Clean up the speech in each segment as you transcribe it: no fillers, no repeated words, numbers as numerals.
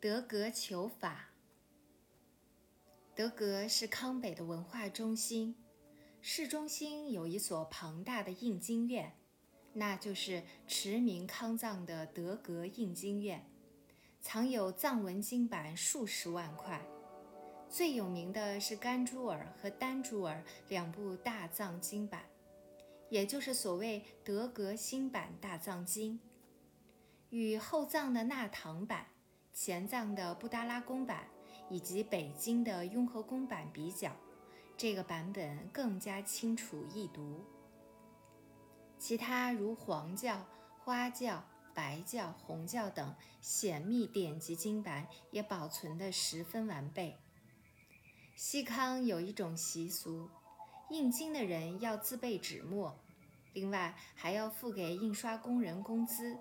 德格求法。德格是康北的文化中心，市中心有一所庞大的印经院，那就是驰名康藏的德格印经院，藏有藏文经版数十万块。最有名的是甘珠尔和丹珠尔两部大藏经版，也就是所谓德格新版大藏经，与后藏的纳唐版、前藏的布达拉宫版以及北京的雍和宫版比较，这个版本更加清楚易读。其他如黄教、花教、白教、红教等显密典籍经版也保存得十分完备。西康有一种习俗，印经的人要自备纸墨，另外还要付给印刷工人工资，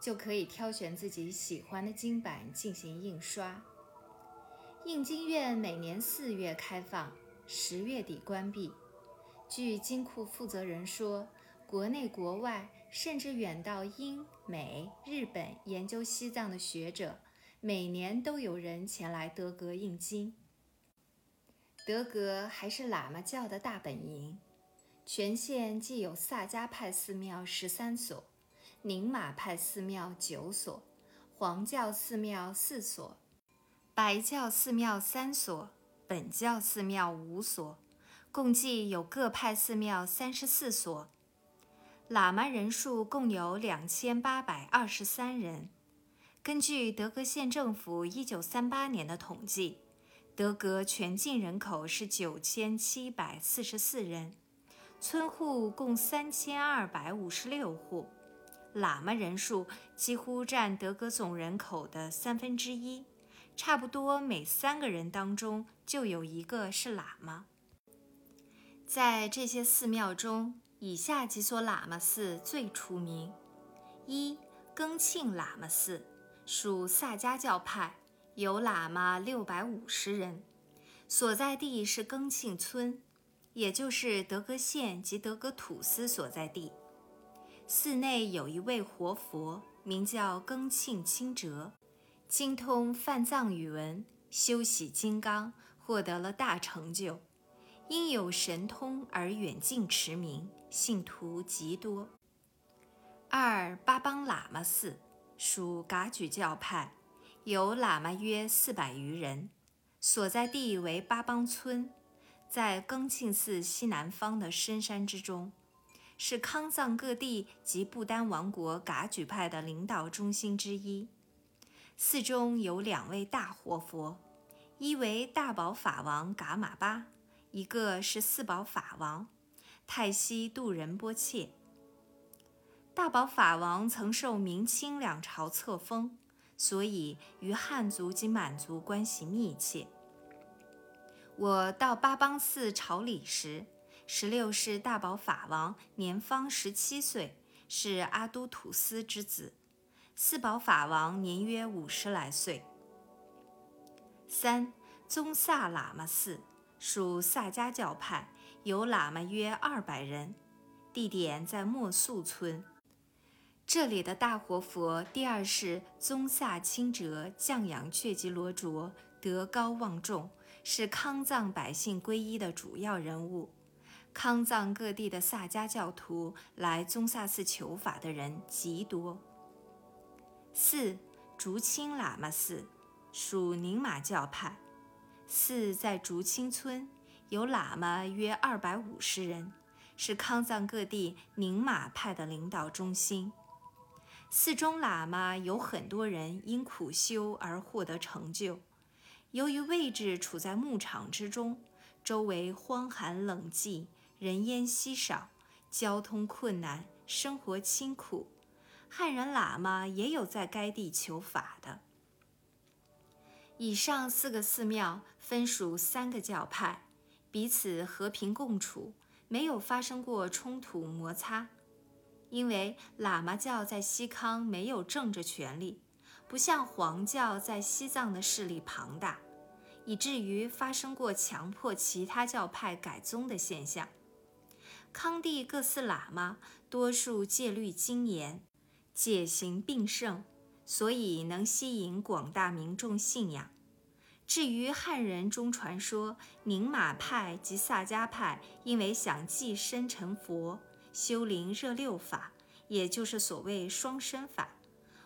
就可以挑选自己喜欢的经版进行印刷。印经院每年4月开放，10月底关闭。据金库负责人说，国内国外甚至远到英、美、日本研究西藏的学者，每年都有人前来德格印经。德格还是喇嘛教的大本营，全县既有萨迦派寺庙13所，宁玛派寺庙9所，黄教寺庙4所，白教寺庙3所，本教寺庙5所，共计有各派寺庙34所，喇嘛人数共有2823人。根据德格县政府1938年的统计，德格全境人口是9744人，村户共3256户，喇嘛人数几乎占德格总人口的1/3，差不多每3个人当中就有1个是喇嘛。在这些寺庙中，以下几所喇嘛寺最出名：一、更庆喇嘛寺，属萨迦教派，有喇嘛650人，所在地是更庆村，也就是德格县及德格土司所在地。寺内有一位活佛，名叫更庆钦哲，精通梵藏语文，修习金刚，获得了大成就，因有神通而远近驰名，信徒极多。二、巴邦喇嘛寺，属噶举教派，有喇嘛约400余人，所在地为巴邦村，在更庆寺西南方的深山之中，是康藏各地及不丹王国噶举派的领导中心之一。寺中有2位大活佛，一为大宝法王噶玛巴，一个是四宝法王泰西度仁波切。大宝法王曾受明清2朝册封，所以与汉族及满族关系密切。我到巴邦寺朝礼时，16世大宝法王年方17岁，是阿都土司之子，四宝法王年约50来岁。3. 宗萨喇嘛寺，属萨迦教派，有喇嘛约200人，地点在莫素村。这里的大活佛第2世宗萨钦哲降养却吉罗卓德高望重，是康藏百姓皈依的主要人物。康藏各地的萨迦教徒来宗萨寺求法的人极多。4. 竹青喇嘛寺，属宁玛教派，寺在竹青村，有喇嘛约250人，是康藏各地宁玛派的领导中心。寺中喇嘛有很多人因苦修而获得成就，由于位置处在牧场之中，周围荒寒冷寂，人烟稀少，交通困难，生活清苦，汉人喇嘛也有在该地求法的。以上4个寺庙分属3个教派，彼此和平共处，没有发生过冲突摩擦。因为喇嘛教在西康没有政治权力，不像黄教在西藏的势力庞大，以至于发生过强迫其他教派改宗的现象。康地各寺喇嘛多数戒律精严，解行并盛，所以能吸引广大民众信仰。至于汉人中传说宁玛派及萨迦派，因为想寄身成佛，修灵热六法，也就是所谓双身法，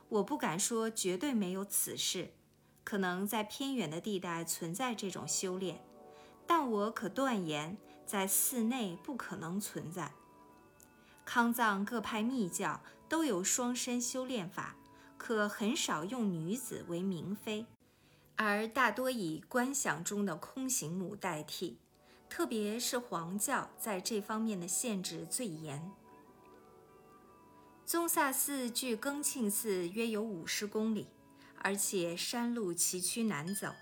我不敢说绝对没有此事，可能在偏远的地带存在这种修炼，但我可断言在寺内不可能存在。康藏各派密教都有双身修炼法，可很少用女子为名妃，而大多以观想中的空行母代替，特别是黄教在这方面的限制最严。宗萨寺距更庆寺约有50公里，而且山路崎岖难走，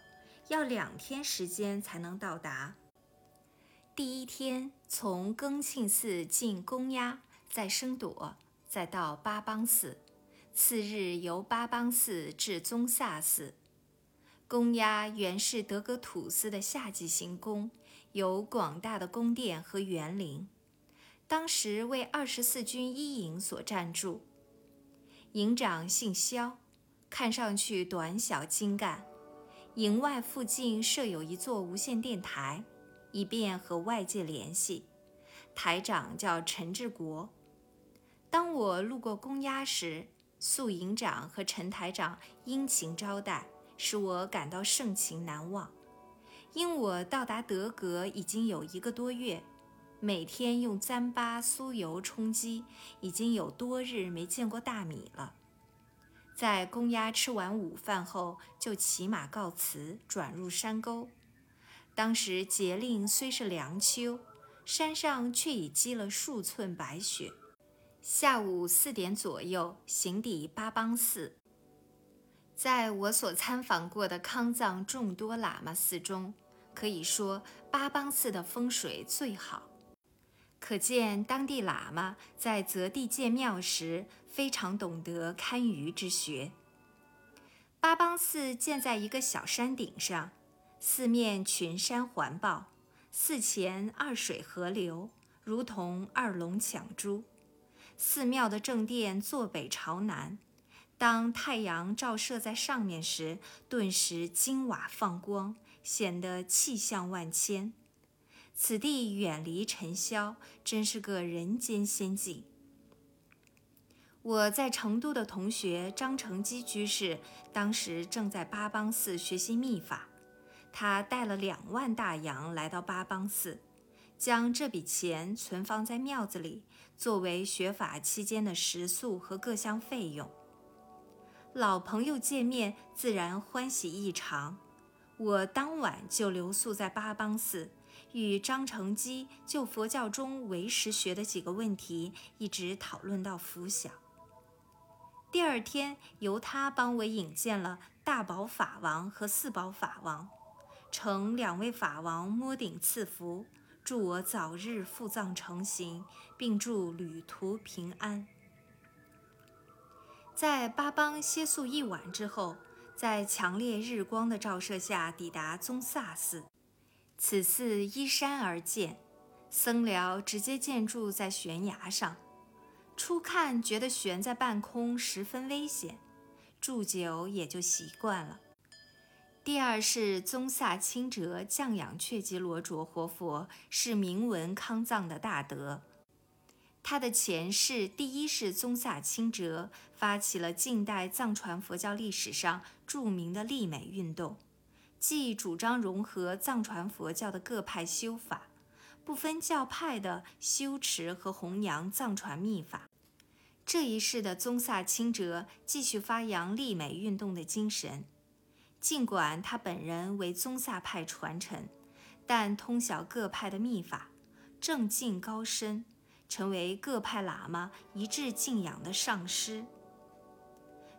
要2天时间才能到达。第一天从更庆寺进公鸭，再升朵，再到八邦寺，次日由八邦寺至宗萨寺。公鸭原是德格土司的夏季行宫，有广大的宫殿和园林，当时为24军一营所占住。营长姓萧，看上去短小精干。营外附近设有一座无线电台，以便和外界联系。台长叫陈志国。当我路过公鸭时，宿营长和陈台长殷勤招待，使我感到盛情难忘。因我到达德格已经有1个多月，每天用糌粑酥油充饥，已经有多日没见过大米了。在公鸭吃完午饭后，就骑马告辞，转入山沟。当时节令虽是凉秋，山上却已积了数寸白雪。下午4点左右行抵八邦寺。在我所参访过的康藏众多喇嘛寺中，可以说八邦寺的风水最好，可见当地喇嘛在择地建庙时非常懂得堪舆之学。八邦寺建在一个小山顶上，四面群山环抱，寺前2水河流，如同2龙抢珠。寺庙的正殿坐北朝南，当太阳照射在上面时，顿时金瓦放光，显得气象万千。此地远离尘嚣，真是个人间仙境。我在成都的同学张成基居士当时正在八邦寺学习密法，他带了2万大洋来到八邦寺，将这笔钱存放在庙子里，作为学法期间的食宿和各项费用。老朋友见面自然欢喜异常，我当晚就留宿在八邦寺，与张成基就佛教中唯识学的几个问题一直讨论到拂晓。第二天由他帮我引荐了大宝法王和四宝法王，承2位法王摸顶赐福，祝我早日赴藏成行，并祝旅途平安。在八邦歇宿一晚之后，在强烈日光的照射下抵达宗萨寺。此寺依山而建，僧寮直接建筑在悬崖上，初看觉得悬在半空十分危险，住久也就习惯了。第二是宗萨钦哲降养却吉罗卓活佛，是名闻康藏的大德。他的前世第一世宗萨钦哲发起了近代藏传佛教历史上著名的立美运动，即主张融合藏传佛教的各派修法，不分教派的修持和弘扬藏传密法。这一世的宗萨钦哲继续发扬立美运动的精神，尽管他本人为宗萨派传承，但通晓各派的密法，正净高深，成为各派喇嘛一致敬仰的上师。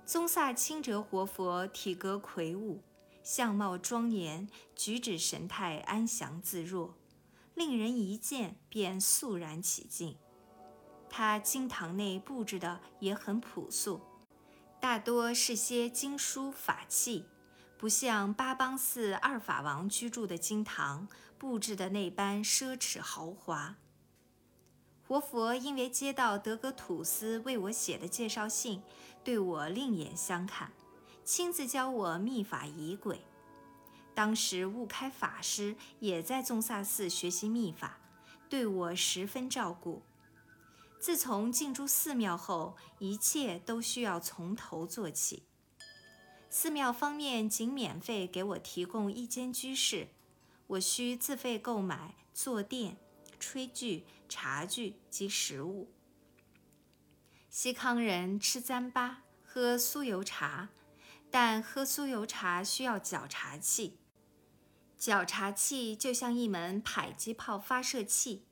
宗萨钦哲活佛体格魁梧，相貌庄严，举止神态安详自若，令人一见便肃然起敬。他经堂内布置的也很朴素，大多是些经书法器，不像八邦寺2法王居住的经堂布置的那般奢侈豪华。活佛因为接到德格土司为我写的介绍信，对我另眼相看，亲自教我密法仪轨。当时悟开法师也在宗萨寺学习密法，对我十分照顾。自从进驻寺庙后，一切都需要从头做起。寺庙方面仅免费给我提供一间居室，我需自费购买坐垫、炊具、茶具及食物。西康人吃糌粑，喝酥油茶，但喝酥油茶需要搅茶器。搅茶器就像一门迫击炮发射器，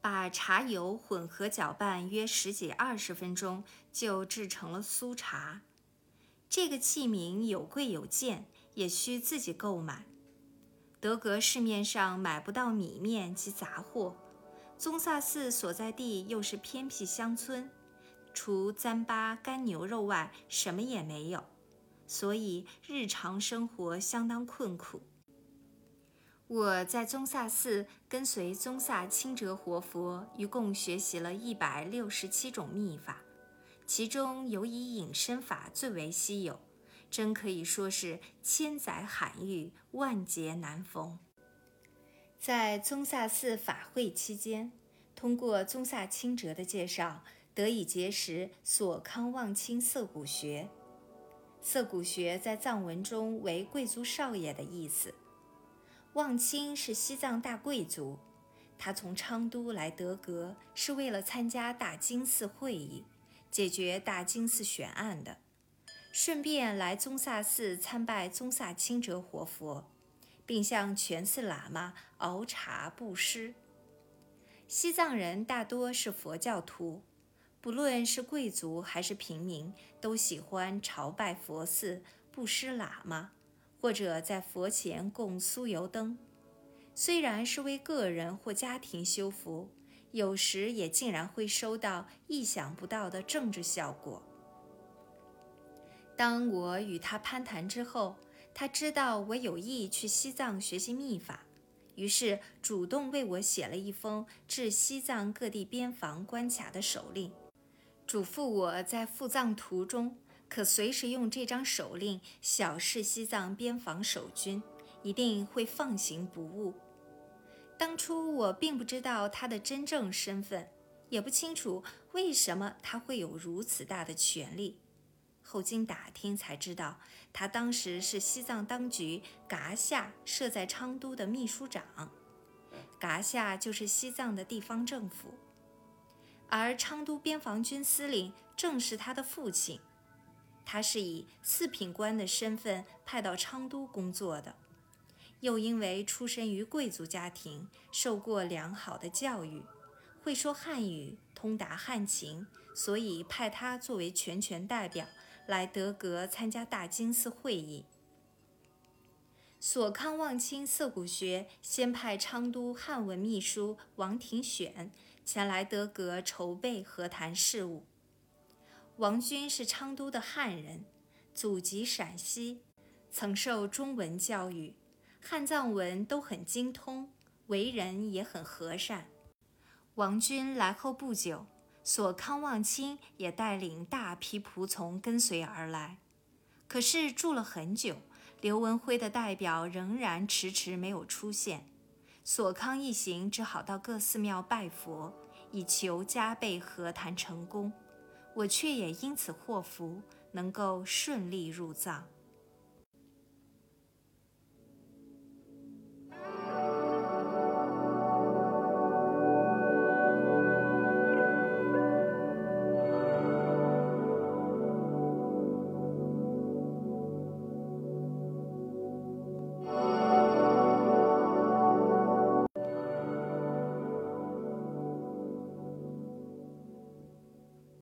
把茶油混合搅拌约10几20分钟，就制成了酥茶。这个器皿有贵有贱，也需自己购买。德格市面上买不到米面及杂货，宗萨寺所在地又是偏僻乡村，除糌粑、干牛肉外什么也没有，所以日常生活相当困苦。我在宗萨寺跟随宗萨钦哲活佛一共学习了167种密法，其中尤以隐身法最为稀有，真可以说是千载罕遇，万劫难逢。在宗萨寺法会期间，通过宗萨钦哲的介绍，得以结识索康旺钦色古学。色古学在藏文中为贵族少爷的意思。旺钦是西藏大贵族，他从昌都来德格是为了参加大经寺会议，解决大经寺悬案的，顺便来宗萨寺参拜宗萨钦哲活佛，并向全寺喇嘛熬茶布施。西藏人大多是佛教徒，不论是贵族还是平民，都喜欢朝拜佛寺、布施喇嘛，或者在佛前供酥油灯。虽然是为个人或家庭修福，有时也竟然会收到意想不到的政治效果。当我与他攀谈之后，他知道我有意去西藏学习密法，于是主动为我写了一封致西藏各地边防关卡的手令，嘱咐我在赴藏途中可随时用这张手令小试西藏边防守军，一定会放行不误。当初我并不知道他的真正身份，也不清楚为什么他会有如此大的权力。后经打听才知道，他当时是西藏当局噶夏设在昌都的秘书长，噶夏就是西藏的地方政府，而昌都边防军司令正是他的父亲。他是以四品官的身份派到昌都工作的，又因为出身于贵族家庭，受过良好的教育，会说汉语，通达汉情，所以派他作为全权代表来德格参加大经寺会议。索康旺钦色古学先派昌都汉文秘书王廷选前来德格筹备和谈事务。王军是昌都的汉人，祖籍陕西，曾受中文教育，汉藏文都很精通，为人也很和善。王军来后不久，索康旺钦也带领大批仆从跟随而来。可是住了很久，刘文辉的代表仍然迟迟没有出现，索康一行只好到各寺庙拜佛，以求加倍和谈成功。我却也因此祸福，能够顺利入藏。